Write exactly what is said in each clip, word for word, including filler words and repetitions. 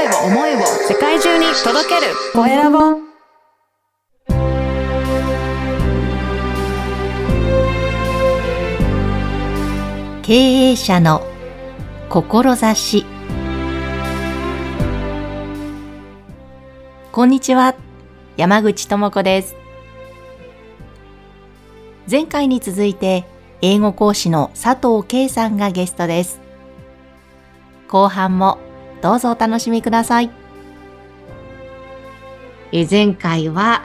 声を思いを世界中に届けるコエラボ。経営者の志。こんにちは、山口智子です。前回に続いて英語講師の佐藤圭さんがゲストです。後半もどうぞお楽しみください。え前回は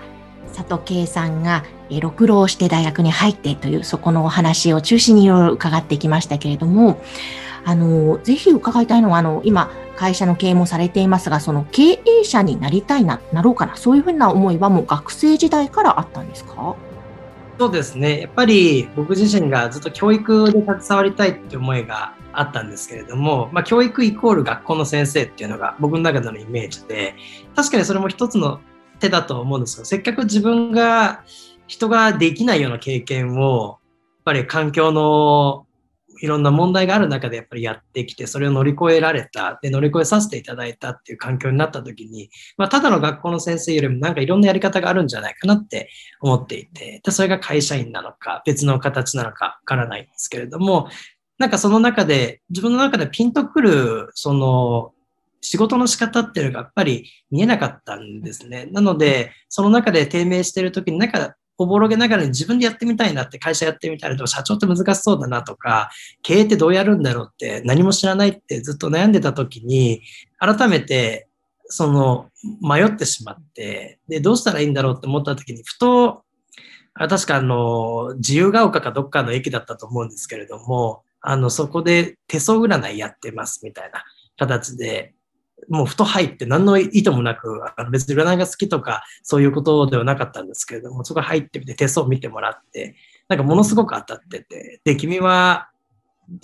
佐藤圭さんがえろくろをして大学に入ってというそこのお話を中心にいろいろ伺ってきましたけれども、あのぜひ伺いたいのは、あの今会社の経営もされていますが、その経営者になりたいな、なろうかな、そういうふうな思いはもう学生時代からあったんですか？そうですね、やっぱり僕自身がずっと教育で携わりたいって思いがあったんですけれども、まあ、教育イコール学校の先生っていうのが僕の中でのイメージで、確かにそれも一つの手だと思うんですけど、せっかく自分が人ができないような経験をやっぱり環境のいろんな問題がある中でやっぱりやってきて、それを乗り越えられた、で乗り越えさせていただいたっていう環境になった時に、まあ、ただの学校の先生よりもなんかいろんなやり方があるんじゃないかなって思っていて、でそれが会社員なのか別の形なのかわからないんですけれども、なんかその中で自分の中でピンとくるその仕事の仕方っていうのがやっぱり見えなかったんですね。なのでその中で低迷している時になんかおぼろげながらに自分でやってみたいなって、会社やってみたいな、社長って難しそうだなとか、経営ってどうやるんだろうって何も知らないってずっと悩んでた時に、改めてその迷ってしまって、でどうしたらいいんだろうって思った時に、ふと確かあの自由が丘かどっかの駅だったと思うんですけれども、あのそこで手相占いやってますみたいな形で、もうふと入って何の意図もなく、別に占いが好きとかそういうことではなかったんですけれども、そこ入ってみて手相を見てもらって、なんかものすごく当たってて、で君は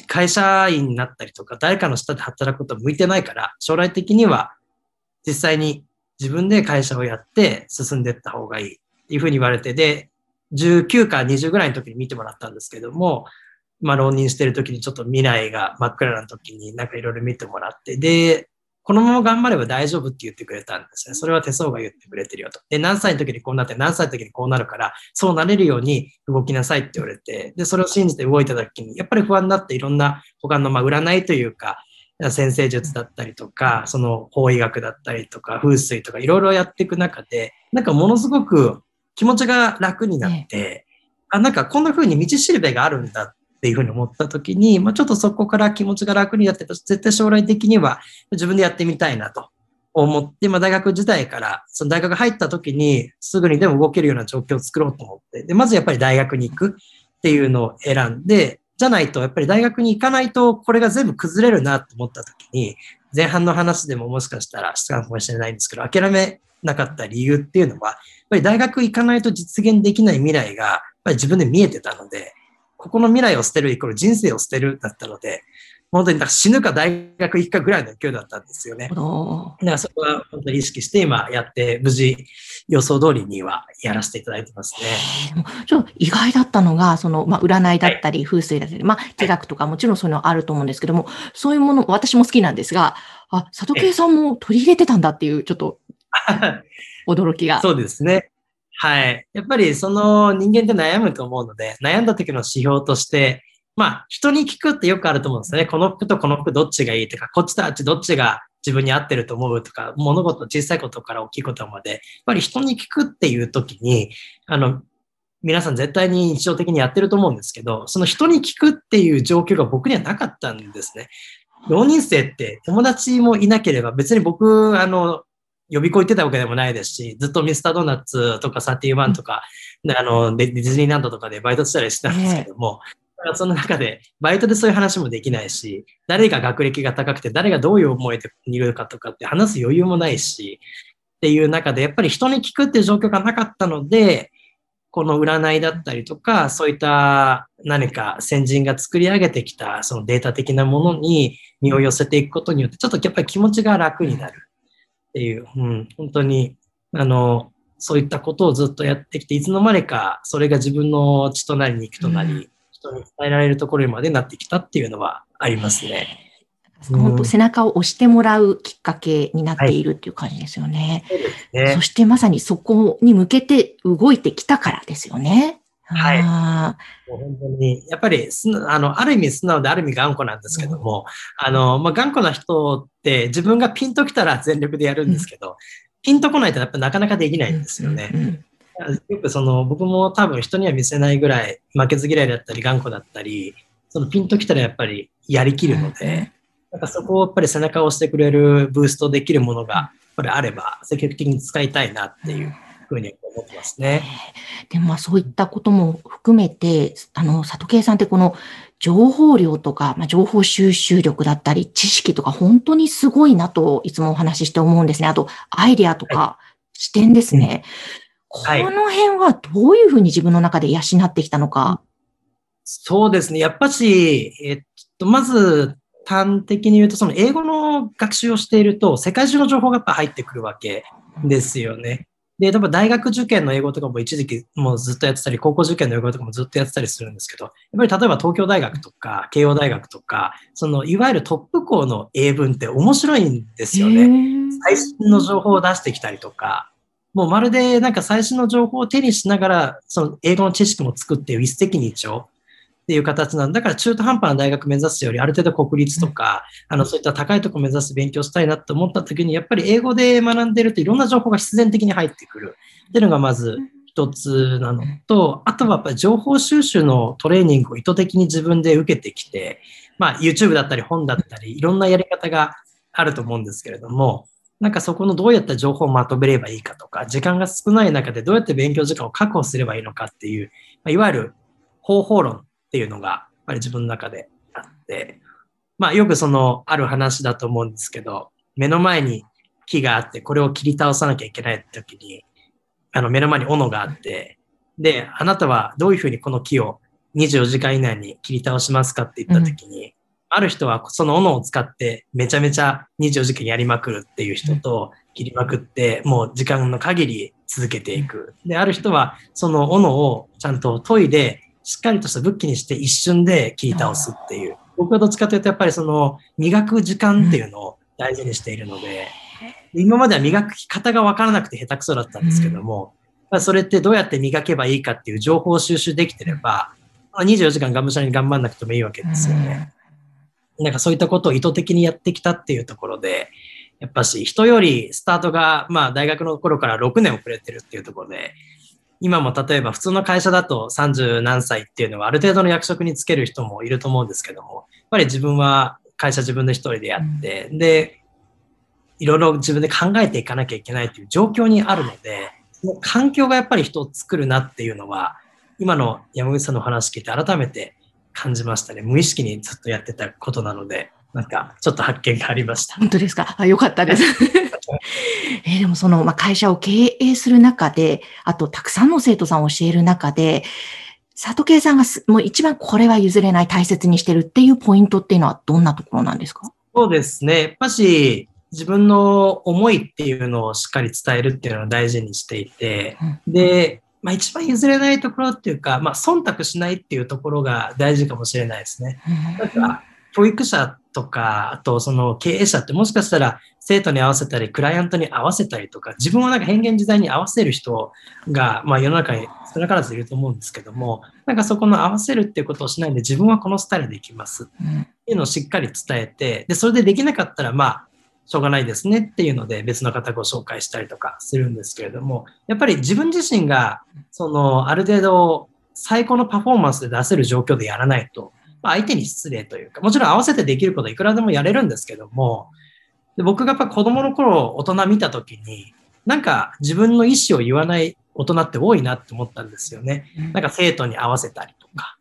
会社員になったりとか誰かの下で働くことは向いてないから、将来的には実際に自分で会社をやって進んでいった方がいいっていうふうに言われて、でじゅうきゅうかにじゅうぐらいの時に見てもらったんですけども、まあ浪人してる時にちょっと未来が真っ暗な時になんかいろいろ見てもらって、でこのまま頑張れば大丈夫って言ってくれたんですね。それは手相が言ってくれてるよと。で、何歳の時にこうなって、何歳の時にこうなるから、そうなれるように動きなさいって言われて、で、それを信じて動いた時に、やっぱり不安になっていろんな他の、まあ、占いというか、占星術だったりとか、その法医学だったりとか、風水とかいろいろやっていく中で、なんかものすごく気持ちが楽になって、あ、なんかこんな風に道しるべがあるんだっていうふうに思ったときに、まあ、ちょっとそこから気持ちが楽になって、絶対将来的には自分でやってみたいなと思って、まあ、大学時代から、その大学入ったときにすぐにでも動けるような状況を作ろうと思って、で、まずやっぱり大学に行くっていうのを選んで、じゃないとやっぱり大学に行かないとこれが全部崩れるなと思ったときに、前半の話でももしかしたら質感かもしれないんですけど、諦めなかった理由っていうのは、やっぱり大学行かないと実現できない未来がやっぱり自分で見えてたので、ここの未来を捨てるイコール人生を捨てるだったので、本当にだから死ぬか大学行くかぐらいの勢いだったんですよね。だからそこは本当に意識して今やって、無事予想通りにはやらせていただいてますね。ちょっと意外だったのが、その、まあ、占いだったり風水だったり、はい、まあ、気学とかもちろんそういうのはあると思うんですけども、そういうもの私も好きなんですが、あ、佐藤圭さんも取り入れてたんだっていうちょっと驚きが。そうですね。はい。やっぱりその人間って悩むと思うので、悩んだ時の指標として、まあ人に聞くってよくあると思うんですね。この服とこの服どっちがいいとか、こっちとあっちどっちが自分に合ってると思うとか、物事小さいことから大きいことまで、やっぱり人に聞くっていう時に、あの、皆さん絶対に日常的にやってると思うんですけど、その人に聞くっていう状況が僕にはなかったんですね。浪人生って友達もいなければ、別に僕、あの、予備校行ってたわけでもないですし、ずっとミスタードーナツとかサティワンとか、うん、あのディズニーランドとかでバイトしたりしてたんですけども、ね、その中でバイトでそういう話もできないし、誰が学歴が高くて誰がどういう思いでいるかとかって話す余裕もないしっていう中で、やっぱり人に聞くっていう状況がなかったので、この占いだったりとか、そういった何か先人が作り上げてきたそのデータ的なものに身を寄せていくことによって、ちょっとやっぱり気持ちが楽になるっていう、うん、本当にあのそういったことをずっとやってきて、いつの間にかそれが自分の血となり肉となり、うん、人に伝えられるところにまでなってきたっていうのはありますね。本当背中を押してもらうきっかけになっているっていう感じですよね。はい、そうですね。そしてまさにそこに向けて動いてきたからですよね。はい。もう本当に、やっぱり、あの、ある意味素直である意味頑固なんですけども、うん、あの、まあ、頑固な人って自分がピンときたら全力でやるんですけど、うん、ピンとこないとやっぱなかなかできないんですよね。うんうんうん、よくその僕も多分人には見せないぐらい負けず嫌いだったり頑固だったり、そのピンときたらやっぱりやりきるので、なんかそこをやっぱり背中を押してくれるブーストできるものがこれあれば積極的に使いたいなっていうふうに思ってますね。でもまあそういったことも含めて、あの里圭さんってこの情報量とか、まあ、情報収集力だったり知識とか本当にすごいなといつもお話しして思うんですね。あとアイデアとか視点ですね。はい、この辺はどういうふうに自分の中で養ってきたのか。はい、そうですね。やっぱし、えっと、まず端的に言うと、その英語の学習をしていると、世界中の情報がやっぱ入ってくるわけですよね。で、例えば大学受験の英語とかも一時期もうずっとやってたり、高校受験の英語とかもずっとやってたりするんですけど、やっぱり例えば東京大学とか、慶応大学とか、そのいわゆるトップ校の英文って面白いんですよね。最新の情報を出してきたりとか、もうまるでなんか最新の情報を手にしながら、その英語の知識も作って一石二鳥っていう形なんだから、中途半端な大学目指すより、ある程度国立とか、あのそういった高いとこ目指す勉強したいなと思った時に、やっぱり英語で学んでるといろんな情報が必然的に入ってくるっていうのがまず一つなのと、あとはやっぱり情報収集のトレーニングを意図的に自分で受けてきて、まあ YouTube だったり本だったり、いろんなやり方があると思うんですけれども、なんかそこのどうやった情報をまとめればいいかとか、時間が少ない中でどうやって勉強時間を確保すればいいのかっていう、いわゆる方法論っていうのがやっぱり自分の中であって、まあよくそのある話だと思うんですけど、目の前に木があって、これを切り倒さなきゃいけない時に、あの目の前に斧があって、で、あなたはどういうふうにこの木をにじゅうよじかん以内に切り倒しますかって言った時に、うん、ある人はその斧を使ってめちゃめちゃにじゅうよじかんやりまくるっていう人と、切りまくってもう時間の限り続けていく。で、ある人はその斧をちゃんと研いでしっかりとした武器にして一瞬で切り倒すっていう。僕はどっちかというとやっぱりその磨く時間っていうのを大事にしているので、今までは磨き方がわからなくて下手くそだったんですけども、それってどうやって磨けばいいかっていう情報を収集できてれば、にじゅうよじかんがむしゃらに頑張んなくてもいいわけですよね。なんかそういったことを意図的にやってきたっていうところで、やっぱし人よりスタートが、まあ大学の頃からろくねん遅れてるっていうところで、今も例えば普通の会社だとさんじゅうなんさいっていうのはある程度の役職につける人もいると思うんですけども、やっぱり自分は会社自分で一人でやって、で、いろいろ自分で考えていかなきゃいけないっていう状況にあるので、その環境がやっぱり人を作るなっていうのは、今の山口さんの話聞いて改めて感じましたね。無意識にずっとやってたことなので、なんかちょっと発見がありました。本当ですか。あ、よかったです。えでもその、まあ、会社を経営する中で、あとたくさんの生徒さんを教える中で、里圭さんがもう一番これは譲れない、大切にしてるっていうポイントっていうのはどんなところなんですか？そうですね。やっぱし自分の思いっていうのをしっかり伝えるっていうのを大事にしていて、うん、で、まあ一番譲れないところっていうか、まあ忖度しないっていうところが大事かもしれないですね。だから教育者とか、あとその経営者ってもしかしたら生徒に合わせたり、クライアントに合わせたりとか、自分をなんか変幻自在に合わせる人が、まあ世の中に少なからずいると思うんですけども、なんかそこの合わせるっていうことをしないで、自分はこのスタイルでいきますっていうのをしっかり伝えて、で、それでできなかったらまあ、しょうがないですねっていうので別の方ご紹介したりとかするんですけれども、やっぱり自分自身がそのある程度最高のパフォーマンスで出せる状況でやらないと、まあ、相手に失礼というか、もちろん合わせてできることいくらでもやれるんですけども、で僕がやっぱ子供の頃大人見た時に、なんか自分の意思を言わない大人って多いなって思ったんですよね。なんか生徒に合わせたりとか、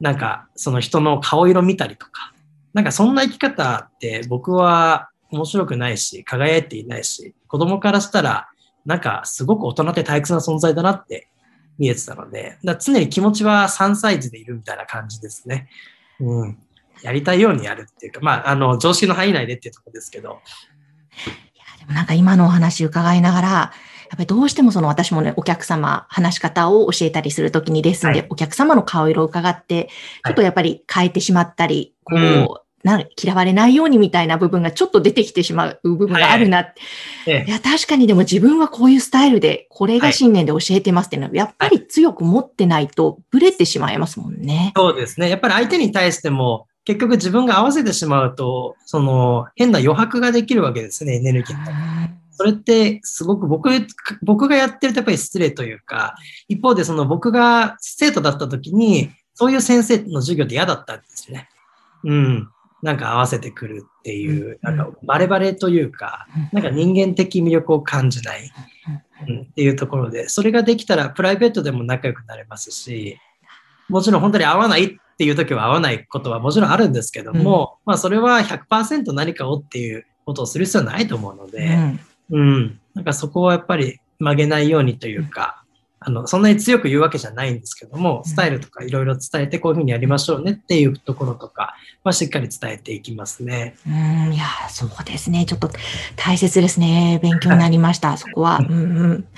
なんかその人の顔色見たりとか、なんかそんな生き方って僕は面白くないし、輝いていないし、子供からしたら、なんかすごく大人って退屈な存在だなって見えてたので、だから常に気持ちはさんさい児でいるみたいな感じですね。うん。やりたいようにやるっていうか、まあ、あの、常識の範囲内でっていうところですけど。いや、でもなんか今のお話伺いながら、やっぱりどうしてもその私もね、お客様、話し方を教えたりするときにレッスンで、はい、お客様の顔色を伺って、ちょっとやっぱり変えてしまったり、はい、こう、うんな嫌われないようにみたいな部分がちょっと出てきてしまう部分があるな、はいはい、いや確かにでも自分はこういうスタイルでこれが信念で教えてますっていうのはやっぱり強く持ってないとブレてしまいますもんね、はい、そうですね。やっぱり相手に対しても結局自分が合わせてしまうとその変な余白ができるわけですね、エネルギーと。それってすごく 僕, 僕がやってるとやっぱり失礼というか、一方でその僕が生徒だった時にそういう先生の授業って嫌だったんですよね。うん。なんか合わせてくるっていう、なんかバレバレというか、なんか人間的魅力を感じない、うん、っていうところで、それができたらプライベートでも仲良くなれますし、もちろん本当に合わないっていう時は合わないことはもちろんあるんですけども、うん、まあそれは ひゃくパーセント 何かをっていうことをする必要はないと思うので、うん、うん、なんかそこはやっぱり曲げないようにというか、あのそんなに強く言うわけじゃないんですけども、スタイルとかいろいろ伝えてこういうふうにやりましょうねっていうところとかはしっかり伝えていきますね。うん、いやそうですね。ちょっと大切ですね。勉強になりました。そこは。うんうん、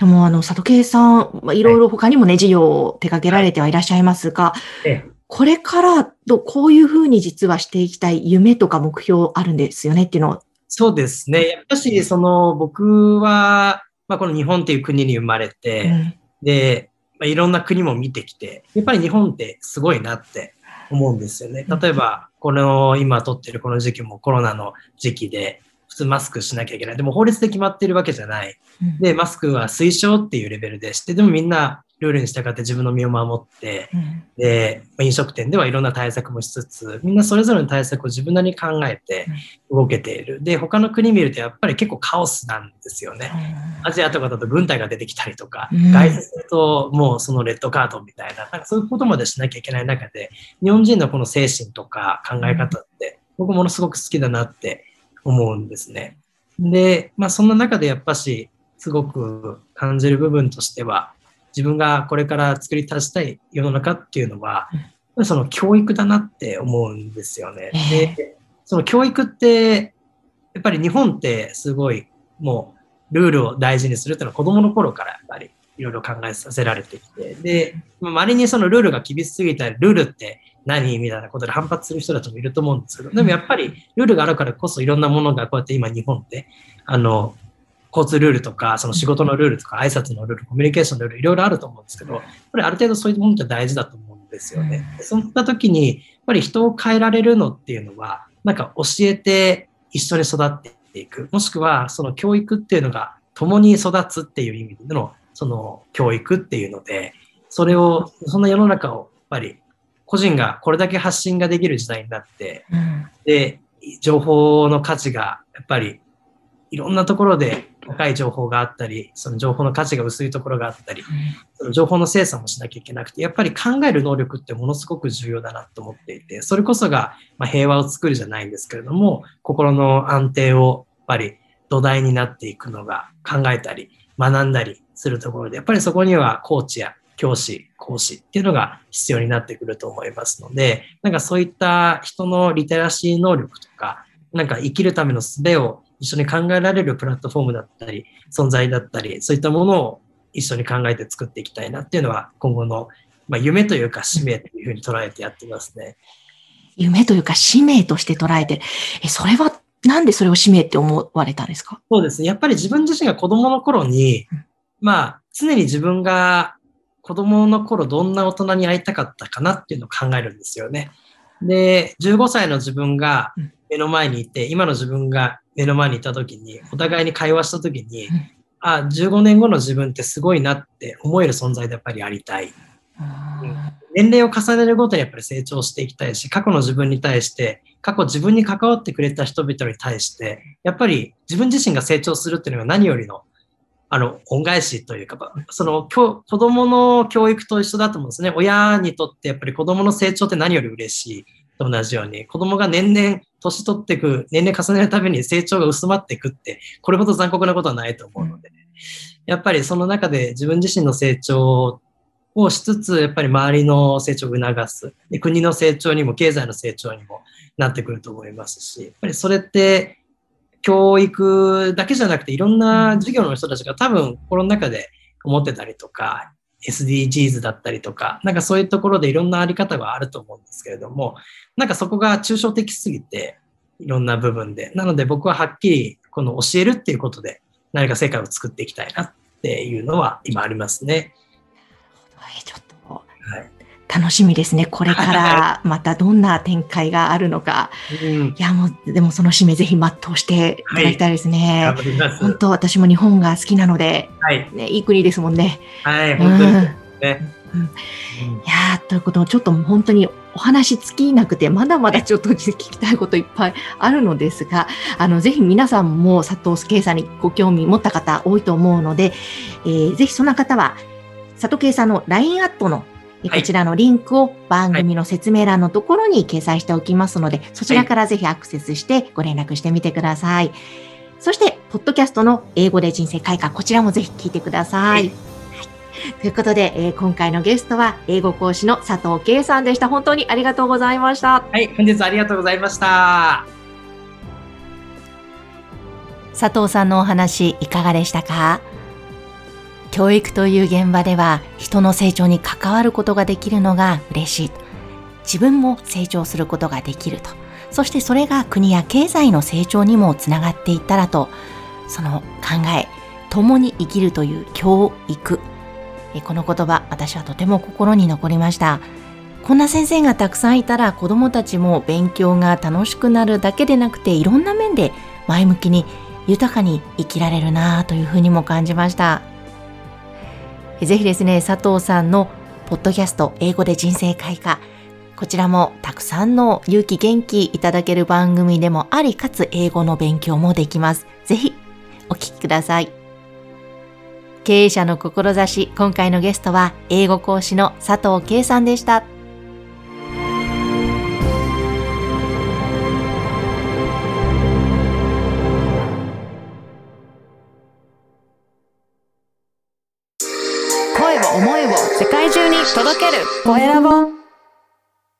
でもあの佐藤さんいろいろ他にもね、はい、事業を手掛けられてはいらっしゃいますが、はいええ、これからとこういうふうに実はしていきたい夢とか目標あるんですよねっていうのを。そうですね。やっぱしその僕は。まあ、この日本という国に生まれて、うん、で、まあ、いろんな国も見てきて、やっぱり日本ってすごいなって思うんですよね。例えば、この今撮ってるこの時期もコロナの時期で、普通マスクしなきゃいけない。でも法律で決まってるわけじゃない。で、マスクは推奨っていうレベルでして、でもみんなルールに従って自分の身を守って、うん、で、飲食店ではいろんな対策もしつつ、みんなそれぞれの対策を自分なりに考えて動けている。で、他の国見るとやっぱり結構カオスなんですよね。アジアとかだと軍隊が出てきたりとか、うん、外出するともうそのレッドカードみたいな、なんかそういうことまでしなきゃいけない中で、日本人のこの精神とか考え方って、僕ものすごく好きだなって思うんですね。で、まあそんな中でやっぱし、すごく感じる部分としては、自分がこれから作り足したい世の中っていうのは、うん、その教育だなって思うんですよね。で、その教育って、やっぱり日本ってすごいもうルールを大事にするっていうのは子供の頃からやっぱりいろいろ考えさせられてきて、で、周りにそのルールが厳しすぎたり、ルールって何みたいなことで反発する人たちもいると思うんですけど、でもやっぱりルールがあるからこそいろんなものがこうやって今日本って、あの、交通ルールとか、その仕事のルールとか、挨拶のルール、コミュニケーションのルール、いろいろあると思うんですけど、やっぱりある程度そういうものって大事だと思うんですよね。そういった時に、やっぱり人を変えられるのっていうのは、なんか教えて一緒に育っていく。もしくは、その教育っていうのが共に育つっていう意味での、その教育っていうので、それを、そんな世の中を、やっぱり個人がこれだけ発信ができる時代になって、で、情報の価値が、やっぱりいろんなところで、高い情報があったり、その情報の価値が薄いところがあったり、その情報の精査もしなきゃいけなくて、やっぱり考える能力ってものすごく重要だなと思っていて、それこそが、まあ、平和を作るじゃないんですけれども、心の安定をやっぱり土台になっていくのが考えたり、学んだりするところで、やっぱりそこにはコーチや教師、講師っていうのが必要になってくると思いますので、なんかそういった人のリテラシー能力とか、なんか生きるための術を一緒に考えられるプラットフォームだったり存在だったり、そういったものを一緒に考えて作っていきたいなっていうのは今後の、まあ、夢というか使命というふうに捉えてやってますね。夢というか使命として捉えて、え、それはなんでそれを使命って思われたんですか？そうですね。やっぱり自分自身が子供の頃に、まあ常に自分が子供の頃どんな大人に会いたかったかなっていうのを考えるんですよね。で、じゅうごさいの自分が目の前にいて、今の自分が目の前にいた時に、お互いに会話した時に、あ、じゅうごねんごの自分ってすごいなって思える存在でやっぱりありたい。年齢を重ねるごとにやっぱり成長していきたいし、過去の自分に対して、過去自分に関わってくれた人々に対して、やっぱり自分自身が成長するっていうのが何よりの、あの、恩返しというか、その、子供の教育と一緒だと思うんですね。親にとってやっぱり子供の成長って何より嬉しい。と同じように、子供が年々年取っていく、年々重ねるたびに成長が薄まっていくって、これほど残酷なことはないと思うので、やっぱりその中で自分自身の成長をしつつ、やっぱり周りの成長を促す。で、国の成長にも経済の成長にもなってくると思いますし、やっぱりそれって教育だけじゃなくて、いろんな授業の人たちが多分心の中で思ってたりとか、エスディージーズ だったりとか、なんかそういうところでいろんなあり方があると思うんですけれども、なんかそこが抽象的すぎて、いろんな部分で。なので僕ははっきりこの教えるっていうことで何か成果を作っていきたいなっていうのは今ありますね。ちょっと楽しみですね。これからまたどんな展開があるのか。うん、いやもうでもその使命ぜひ全うしていただきたいですね。はい、頑張ります。本当私も日本が好きなので、はいね、いい国ですもんね。はい、本当にね。うんうん、いやということをちょっと本当にお話尽きなくてまだまだちょっと聞きたいこといっぱいあるのですが、あのぜひ皆さんも佐藤圭さんにご興味持った方多いと思うので、えー、ぜひそんな方は佐藤圭さんの ライン アットのこちらのリンクを番組の説明欄のところに掲載しておきますので、そちらからぜひアクセスしてご連絡してみてください。はい、そしてポッドキャストの英語で人生開花、こちらもぜひ聞いてください。はいはい、ということで、えー、今回のゲストは英語講師の佐藤圭さんでした。本当にありがとうございました。はい、本日ありがとうございました。佐藤さんのお話いかがでしたか？教育という現場では人の成長に関わることができるのが嬉しい。自分も成長することができると。そしてそれが国や経済の成長にもつながっていったらと、その考え、共に生きるという教育。この言葉、私はとても心に残りました。こんな先生がたくさんいたら子どもたちも勉強が楽しくなるだけでなくて、いろんな面で前向きに豊かに生きられるなというふうにも感じました。ぜひですね、佐藤さんのポッドキャスト英語で人生開花、こちらもたくさんの勇気元気いただける番組でもあり、かつ英語の勉強もできます。ぜひお聞きください。経営者の志、今回のゲストは英語講師の佐藤圭さんでした。声を思いを世界中に届けるコエラボ。